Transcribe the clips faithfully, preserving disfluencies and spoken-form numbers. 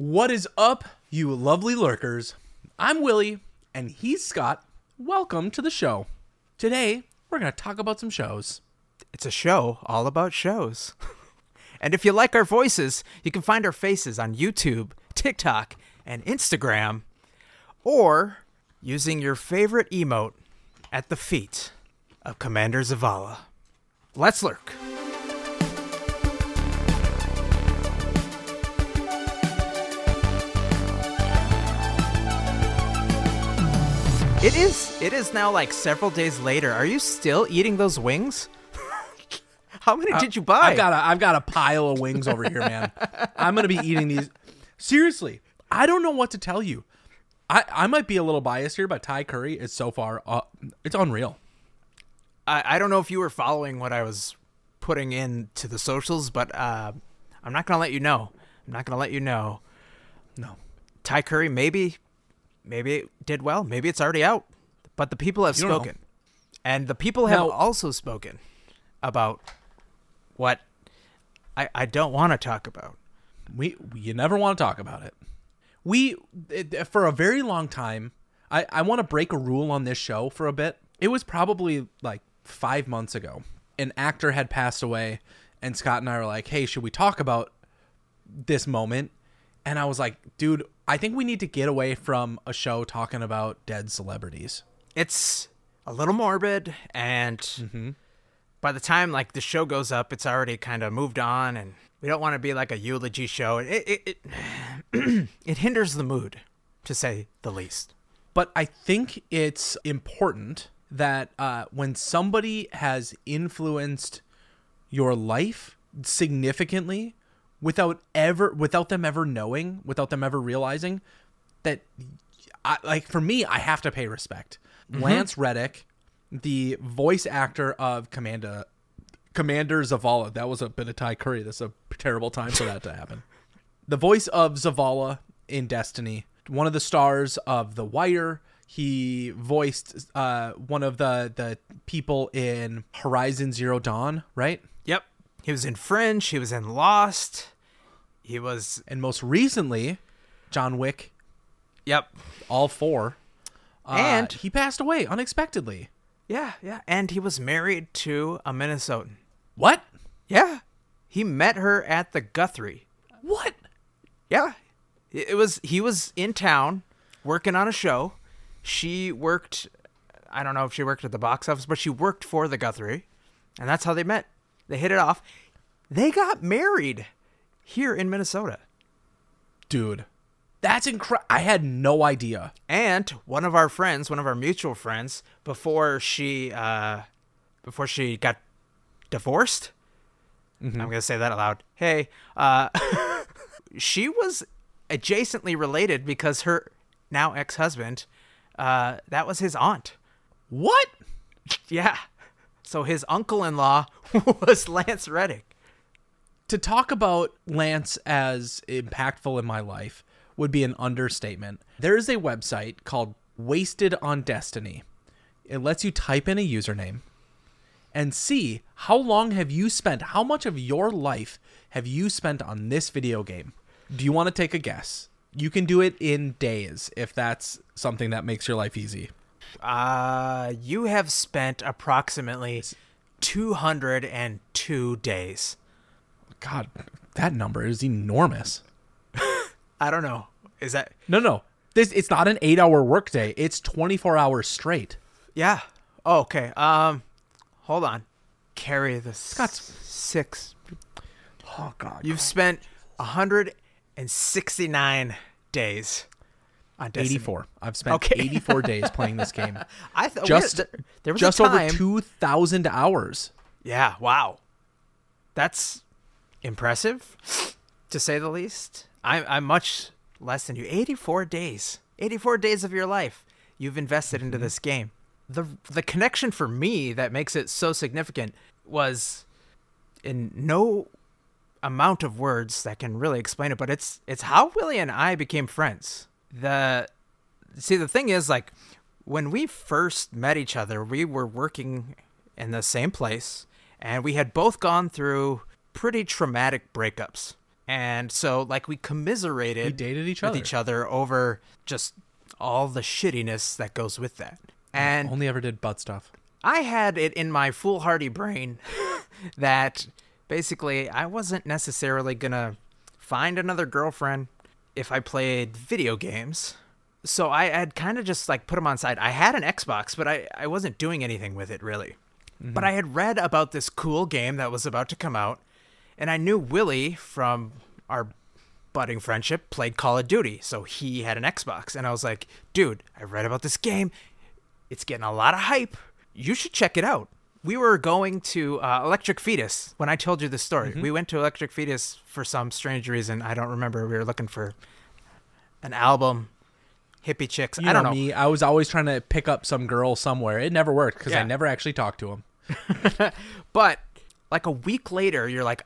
What is up, you lovely lurkers? I'm Willie, and he's Scott. Welcome to the show. Today, we're going to talk about some shows. It's a show all about shows. And if you like our voices, you can find our faces on YouTube, TikTok, and Instagram, or using your favorite emote at the feet of Commander Zavala. Let's lurk. It is It is now like several days later. Are you still eating those wings? How many uh, did you buy? I've got, a, I've got a pile of wings over here, man. I'm going to be eating these. Seriously, I don't know what to tell you. I, I might be a little biased here, but Thai curry is so far, uh, it's unreal. I, I don't know if you were following what I was putting in to the socials, but uh, I'm not going to let you know. I'm not going to let you know. No. Thai curry, maybe... Maybe it did well. Maybe it's already out. But the people have spoken. Know. And the people have now, also spoken about what I, I don't want to talk about. We You never want to talk about it. We, it, for a very long time, I, I want to break a rule on this show for a bit. It was probably like five months ago. An actor had passed away, and Scott and I were like, hey, should we talk about this moment? And I was like, dude, I think we need to get away from a show talking about dead celebrities. It's a little morbid. And mm-hmm. by the time like the show goes up, it's already kind of moved on. And we don't want to be like a eulogy show. It it it, it hinders the mood, to say the least. But I think it's important that uh, when somebody has influenced your life significantly, without ever, without them ever knowing, without them ever realizing that, I, like for me, I have to pay respect. Mm-hmm. Lance Reddick, the voice actor of Commander Commander Zavala. That was a bit of Thai curry. That's a terrible time for that to happen. The voice of Zavala in Destiny, one of the stars of The Wire. He voiced uh, one of the the people in Horizon Zero Dawn, right? Yep. He was in Fringe. He was in Lost. He was... And most recently, John Wick. Yep. All four. Uh, and... He passed away unexpectedly. Yeah, yeah. And he was married to a Minnesotan. What? Yeah. He met her at the Guthrie. What? Yeah. It was... He was in town working on a show. She worked... I don't know if she worked at the box office, but she worked for the Guthrie. And that's how they met. They hit it off. They got married here in Minnesota. Dude, that's incredible. I had no idea. And one of our friends, one of our mutual friends, before she uh, before she got divorced, mm-hmm. I'm going to say that aloud. Hey, uh, she was adjacently related because her now ex-husband, uh, that was his aunt. What? Yeah. So his uncle-in-law was Lance Reddick. To talk about Lance as impactful in my life would be an understatement. There is a website called Wasted on Destiny. It lets you type in a username and see how long have you spent, how much of your life have you spent on this video game? Do you want to take a guess? You can do it in days if that's something that makes your life easy. Uh, you have spent approximately two hundred two days. God, that number is enormous. I don't know. Is that... No, no. This It's not an eight-hour workday. It's twenty-four hours straight. Yeah. Oh, okay. Um, hold on. Carry the Scott's six. Oh, God. You've God. spent one hundred sixty-nine days. eighty-four. I've spent okay. eighty-four days playing this game. I th- just there, there was just over two thousand hours. Yeah, wow. That's impressive, to say the least. I, I'm much less than you. eighty-four days. eighty-four days of your life you've invested into this game. The, the connection for me that makes it so significant was in no amount of words that can really explain it, but it's it's how Willie and I became friends. The see the thing is, like, when we first met each other, we were working in the same place, and we had both gone through pretty traumatic breakups, And so, like, we commiserated we dated each with other. each other over just all the shittiness that goes with that. And I only ever did butt stuff. I had it in my foolhardy brain that basically I wasn't necessarily going to find another girlfriend if I played video games. So I had kind of just, like, put them on side. I had an Xbox, but I, I wasn't doing anything with it, really. Mm-hmm. But I had read about this cool game that was about to come out, and I knew Willie from our budding friendship played Call of Duty, so he had an Xbox. And I was like, dude, I read about this game. It's getting a lot of hype. You should check it out. We were going to uh, Electric Fetus when I told you this story. Mm-hmm. We went to Electric Fetus for some strange reason. I don't remember. We were looking for an album. Hippie chicks. You I don't know, know me. I was always trying to pick up some girl somewhere. It never worked because yeah. I never actually talked to him. But like a week later, you're like,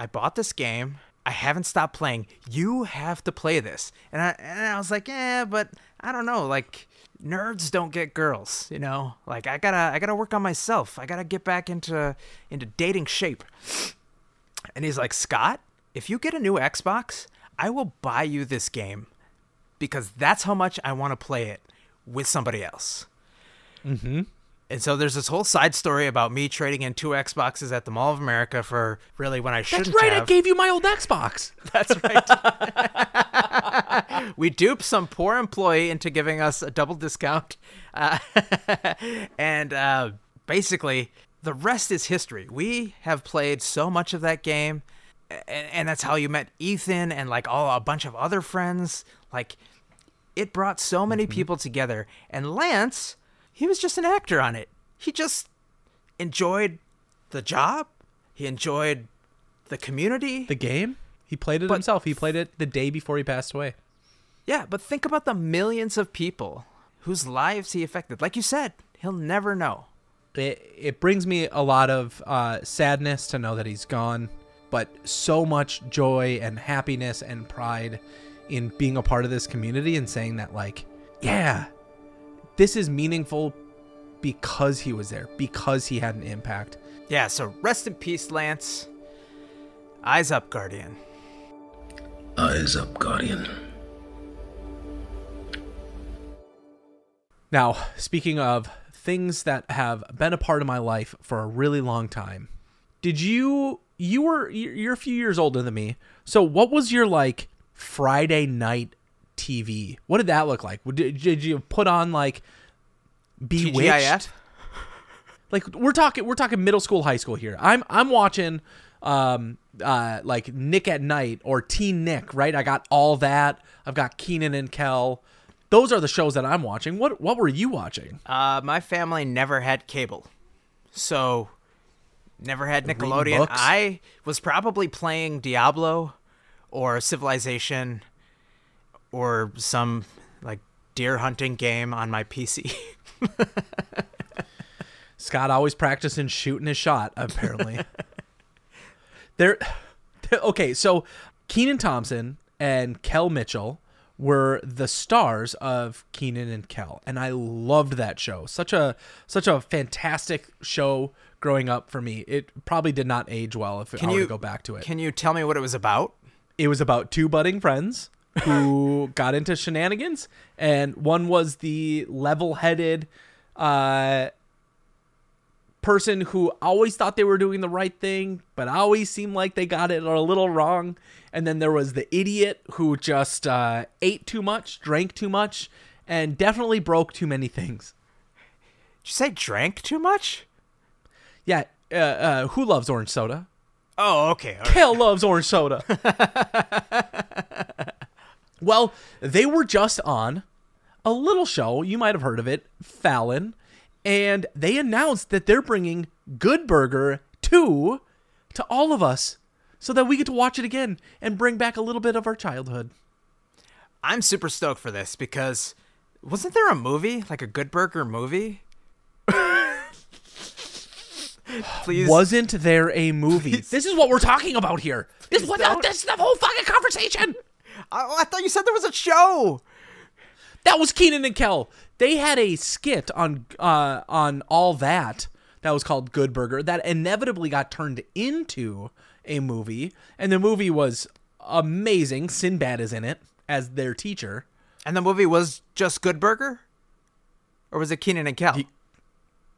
I bought this game. I haven't stopped playing. You have to play this. And I and I was like, yeah, but I don't know. Like nerds don't get girls, you know. Like I gotta I gotta work on myself. I gotta get back into into dating shape. And he's like, Scott, if you get a new Xbox, I will buy you this game. Because that's how much I want to play it with somebody else. Mm-hmm. And so there's this whole side story about me trading in two Xboxes at the Mall of America for really when I shouldn't have. That's right, have. I gave you my old Xbox. That's right. We duped some poor employee into giving us a double discount. Uh, and uh, basically, the rest is history. We have played so much of that game. And, and that's how you met Ethan and like all a bunch of other friends. Like it brought so many mm-hmm. people together. And Lance, he was just an actor on it. He just enjoyed the job. He enjoyed the community. The game. He played it but, himself. He played it the day before he passed away. Yeah. But think about the millions of people whose lives he affected. Like you said, he'll never know. It, it brings me a lot of uh, sadness to know that he's gone. But so much joy and happiness and pride in being a part of this community and saying that, like, yeah, this is meaningful because he was there, because he had an impact. Yeah, so rest in peace, Lance. Eyes up, Guardian. Eyes up, Guardian. Now, speaking of things that have been a part of my life for a really long time, did you... You were, you're a few years older than me. So what was your like Friday night T V? What did that look like? Did, did you put on like Bewitched? T G I F? Like we're talking, we're talking middle school, high school here. I'm, I'm watching, um, uh, like Nick at Night or Teen Nick, right? I got All That. I've got Kenan and Kel. Those are the shows that I'm watching. What, what were you watching? Uh, my family never had cable. So never had Nickelodeon. I was probably playing Diablo or Civilization or some like deer hunting game on my P C. Scott always practicing shooting his shot, apparently. There. Okay, so Kenan Thompson and Kel Mitchell were the stars of Kenan and Kel, and I loved that show. Such a such a fantastic show. Growing up for me, it probably did not age well if can I were you, to go back to it. Can you tell me what it was about? It was about two budding friends who got into shenanigans, and one was the level-headed uh, person who always thought they were doing the right thing, but always seemed like they got it a little wrong. And then there was the idiot who just uh, ate too much, drank too much, and definitely broke too many things. Did you say drank too much? Yeah, uh, uh, who loves orange soda? Oh, okay. Right. Kel loves orange soda. Well, they were just on a little show. You might have heard of it, Fallon. And they announced that they're bringing Good Burger two to all of us so that we get to watch it again and bring back a little bit of our childhood. I'm super stoked for this because wasn't there a movie, like a Good Burger movie? Please. Wasn't there a movie? Please. This is what we're talking about here. This is the whole fucking conversation. I, I thought you said there was a show. That was Kenan and Kel. They had a skit on uh, on All That that was called Good Burger that inevitably got turned into a movie. And the movie was amazing. Sinbad is in it as their teacher. And the movie was just Good Burger? Or was it Kenan and Kel? He,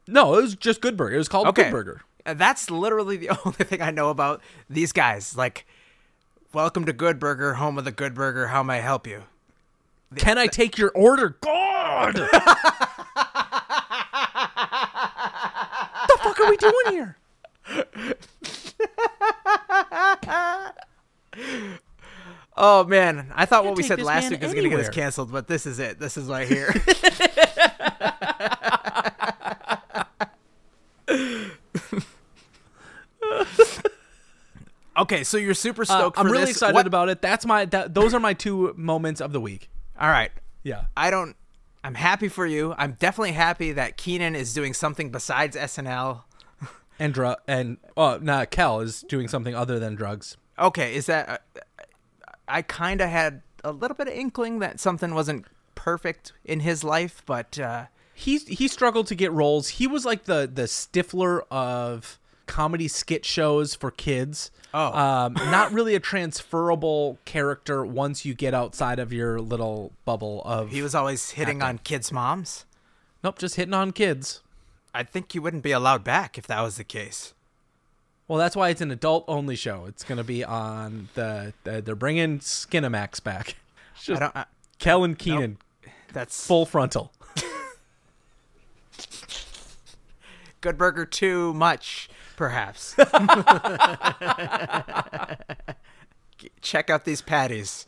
no, it was just Good Burger. It was called okay. Good Burger. That's literally the only thing I know about these guys. Like, welcome to Good Burger, home of the Good Burger. How may I help you? Can I take your order? God! What the fuck are we doing here? Oh, man. I thought what we said last week was going to get us canceled, but this is it. This is right here. Okay, so you're super stoked uh, for this. I'm really this. excited what? about it. That's my that, those are my two moments of the week. All right. Yeah. I don't I'm happy for you. I'm definitely happy that Kenan is doing something besides S N L. And drug and oh, no, Kel is doing something other than drugs. Okay, is that uh, I kind of had a little bit of inkling that something wasn't perfect in his life, but uh he he struggled to get roles. He was like the the Stifler of comedy skit shows for kids. Oh, um, not really a transferable character once you get outside of your little bubble of. He was always hitting acting. on kids' moms. Nope, just hitting on kids. I think you wouldn't be allowed back if that was the case. Well, that's why it's an adult-only show. It's gonna be on the, the they're bringing Skinamax back. Just I don't. I, Kel and Kenan. Nope. That's full frontal. Good Burger too much. Perhaps. Check out these patties.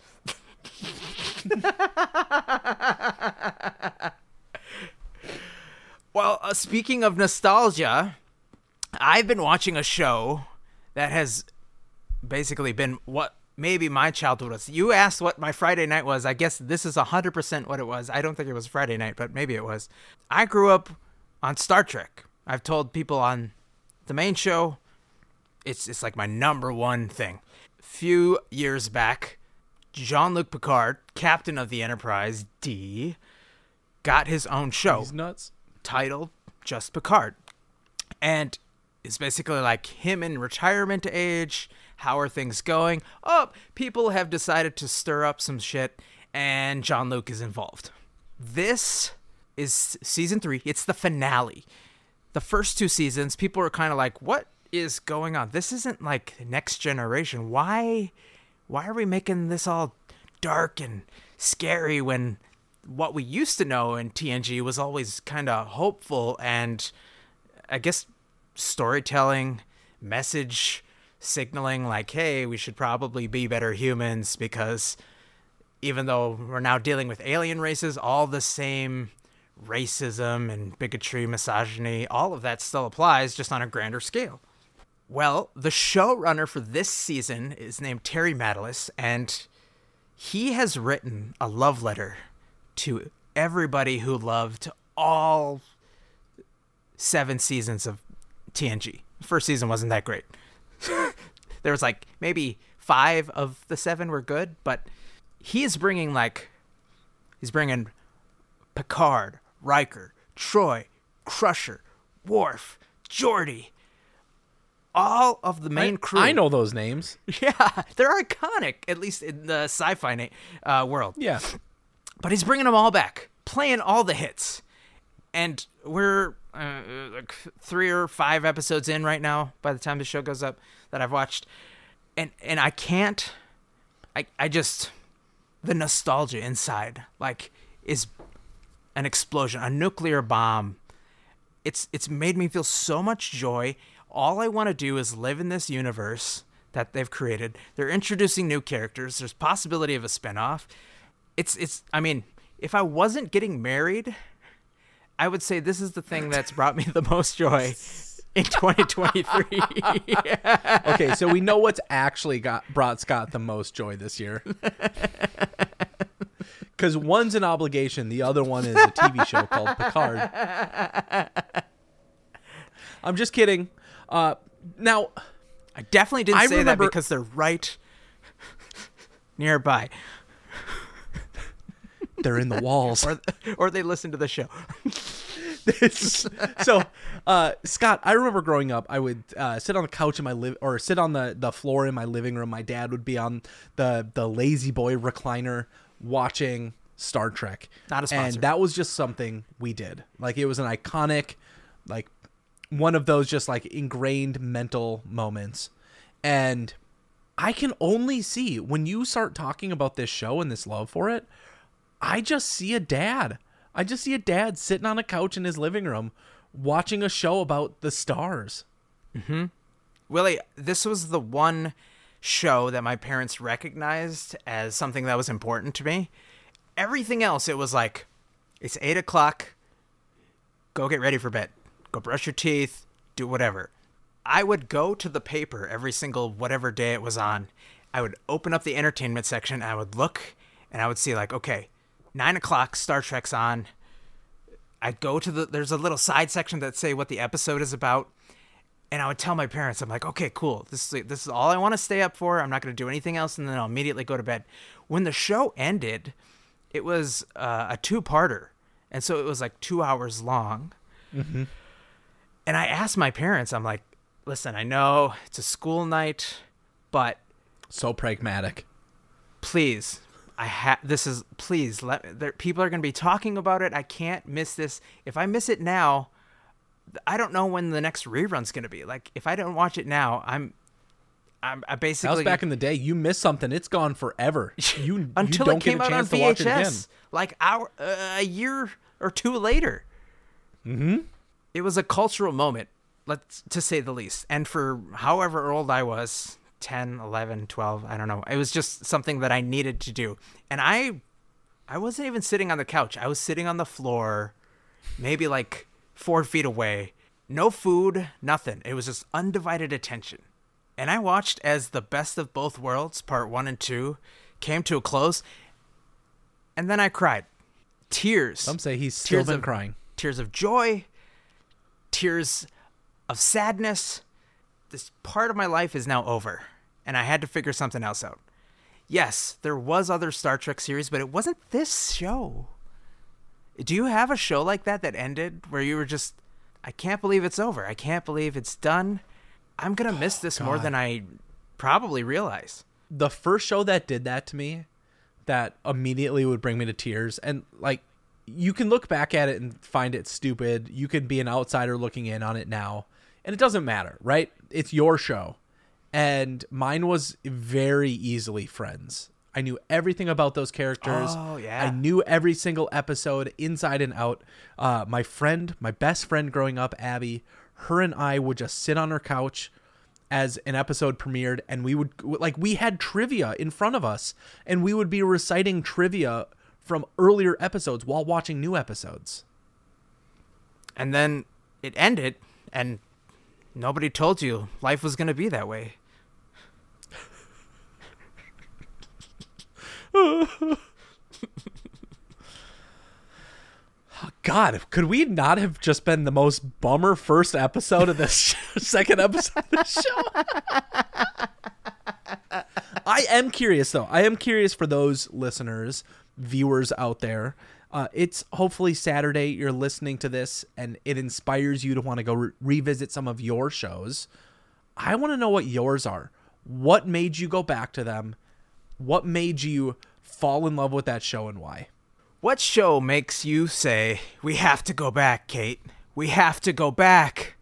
Well, uh, speaking of nostalgia, I've been watching a show that has basically been what maybe my childhood was. You asked what my Friday night was. I guess this is one hundred percent what it was. I don't think it was Friday night, but maybe it was. I grew up on Star Trek. I've told people on the main show, it's it's like my number one thing. A few years back, Jean-Luc Picard, captain of the Enterprise D, got his own show. He's nuts. Titled Just Picard. And it's basically like him in retirement age. How are things going? Oh, people have decided to stir up some shit, and Jean-Luc is involved. This is season three. It's the finale. The first two seasons, people were kind of like, what is going on? This isn't like Next Generation. Why why are we making this all dark and scary when what we used to know in T N G was always kind of hopeful and, I guess, storytelling, message, signaling like, hey, we should probably be better humans because even though we're now dealing with alien races, all the same racism and bigotry, misogyny, all of that still applies, just on a grander scale. Well, the showrunner for this season is named Terry Matalas, and he has written a love letter to everybody who loved all seven seasons of T N G. The first season wasn't that great. There was like maybe five of the seven were good, but he is bringing like, he's bringing Picard, Riker, Troy, Crusher, Worf, Geordi, all of the main I, crew. I know those names. Yeah, they're iconic, at least in the sci-fi na- uh, world. Yeah. But he's bringing them all back, playing all the hits. And we're uh, like three or five episodes in right now by the time the show goes up that I've watched. And and I can't, I, I just, the nostalgia inside, like, is an explosion, a nuclear bomb. It's it's made me feel so much joy. All I want to do is live in this universe that they've created. They're introducing new characters. There's possibility of a spinoff. It's it's. I mean, if I wasn't getting married, I would say this is the thing that's brought me the most joy in twenty twenty-three. Yeah. Okay, so we know what's actually got brought Scott the most joy this year. Because one's an obligation, the other one is a T V show called Picard. I'm just kidding. Uh, now, I definitely didn't I say remember... that because they're right nearby. They're in the walls. or, or they listen to the show. It's, so, uh, Scott, I remember growing up, I would uh, sit on the couch in my live or sit on the, the floor in my living room. My dad would be on the the lazy boy recliner watching Star Trek. Not a sponsor. And that was just something we did. Like, it was an iconic, like, one of those just like ingrained mental moments. And I can only see, when you start talking about this show and this love for it, I just see a dad. I just see a dad sitting on a couch in his living room watching a show about the stars. Mm-hmm. Willie, this was the one show that my parents recognized as something that was important to me. Everything else, it was like, it's eight o'clock. Go get ready for bed. Go brush your teeth. Do whatever. I would go to the paper every single whatever day it was on. I would open up the entertainment section. I would look and I would see, like, okay, nine o'clock, Star Trek's on. I'd go to the, there's a little side section that say what the episode is about. And I would tell my parents, I'm like, okay, cool. This is, this is all I want to stay up for. I'm not going to do anything else. And then I'll immediately go to bed. When the show ended, it was uh, a two-parter. And so it was like two hours long. Mm-hmm. And I asked my parents, I'm like, listen, I know it's a school night, but. So pragmatic. Please. I ha- this is, please, let there, people are going to be talking about it. I can't miss this. If I miss it now, I don't know when the next rerun's going to be. Like, if I don't watch it now, I'm, I'm I basically. That was back in the day. You miss something, it's gone forever. You until you don't it came get a chance out on V H S, to watch it again. Like our, uh, a year or two later. Mm-hmm. It was a cultural moment, let's to say the least. And for however old I was. ten, eleven, twelve, I don't know. It was just something that I needed to do. And I I wasn't even sitting on the couch. I was sitting on the floor, maybe like four feet away. No food, nothing. It was just undivided attention. And I watched as The Best of Both Worlds, part one and two, came to a close. And then I cried. Tears. Some say he's still been crying. Tears of joy, tears of sadness. This part of my life is now over, and I had to figure something else out. Yes, there was other Star Trek series, but it wasn't this show. Do you have a show like that that ended where you were just, I can't believe it's over. I can't believe it's done. I'm going to oh, miss this God. more than I probably realize. The first show that did that to me, that immediately would bring me to tears. And like, you can look back at it and find it stupid. You can be an outsider looking in on it now. And it doesn't matter, right? It's your show. And mine was very easily Friends. I knew everything about those characters. Oh, yeah. I knew every single episode inside and out. Uh, my friend, my best friend growing up, Abby, her and I would just sit on her couch as an episode premiered. And we would, like, we had trivia in front of us. And we would be reciting trivia from earlier episodes while watching new episodes. And then it ended and... Nobody told you life was going to be that way. God, could we not have just been the most bummer first episode of this second episode of this show? I am curious, though. I am curious for those listeners, viewers out there. Uh, it's hopefully Saturday you're listening to this and it inspires you to want to go re- revisit some of your shows. I want to know what yours are. What made you go back to them? What made you fall in love with that show and why? What show makes you say, we have to go back, Kate? We have to go back.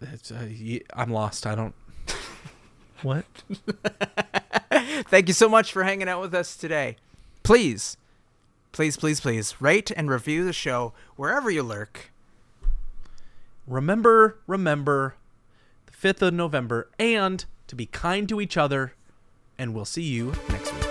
It's, uh, I'm lost. I don't. What? Thank you so much for hanging out with us today. Please. Please, please, please rate and review the show wherever you lurk. Remember, remember the fifth of November and to be kind to each other. And we'll see you next week.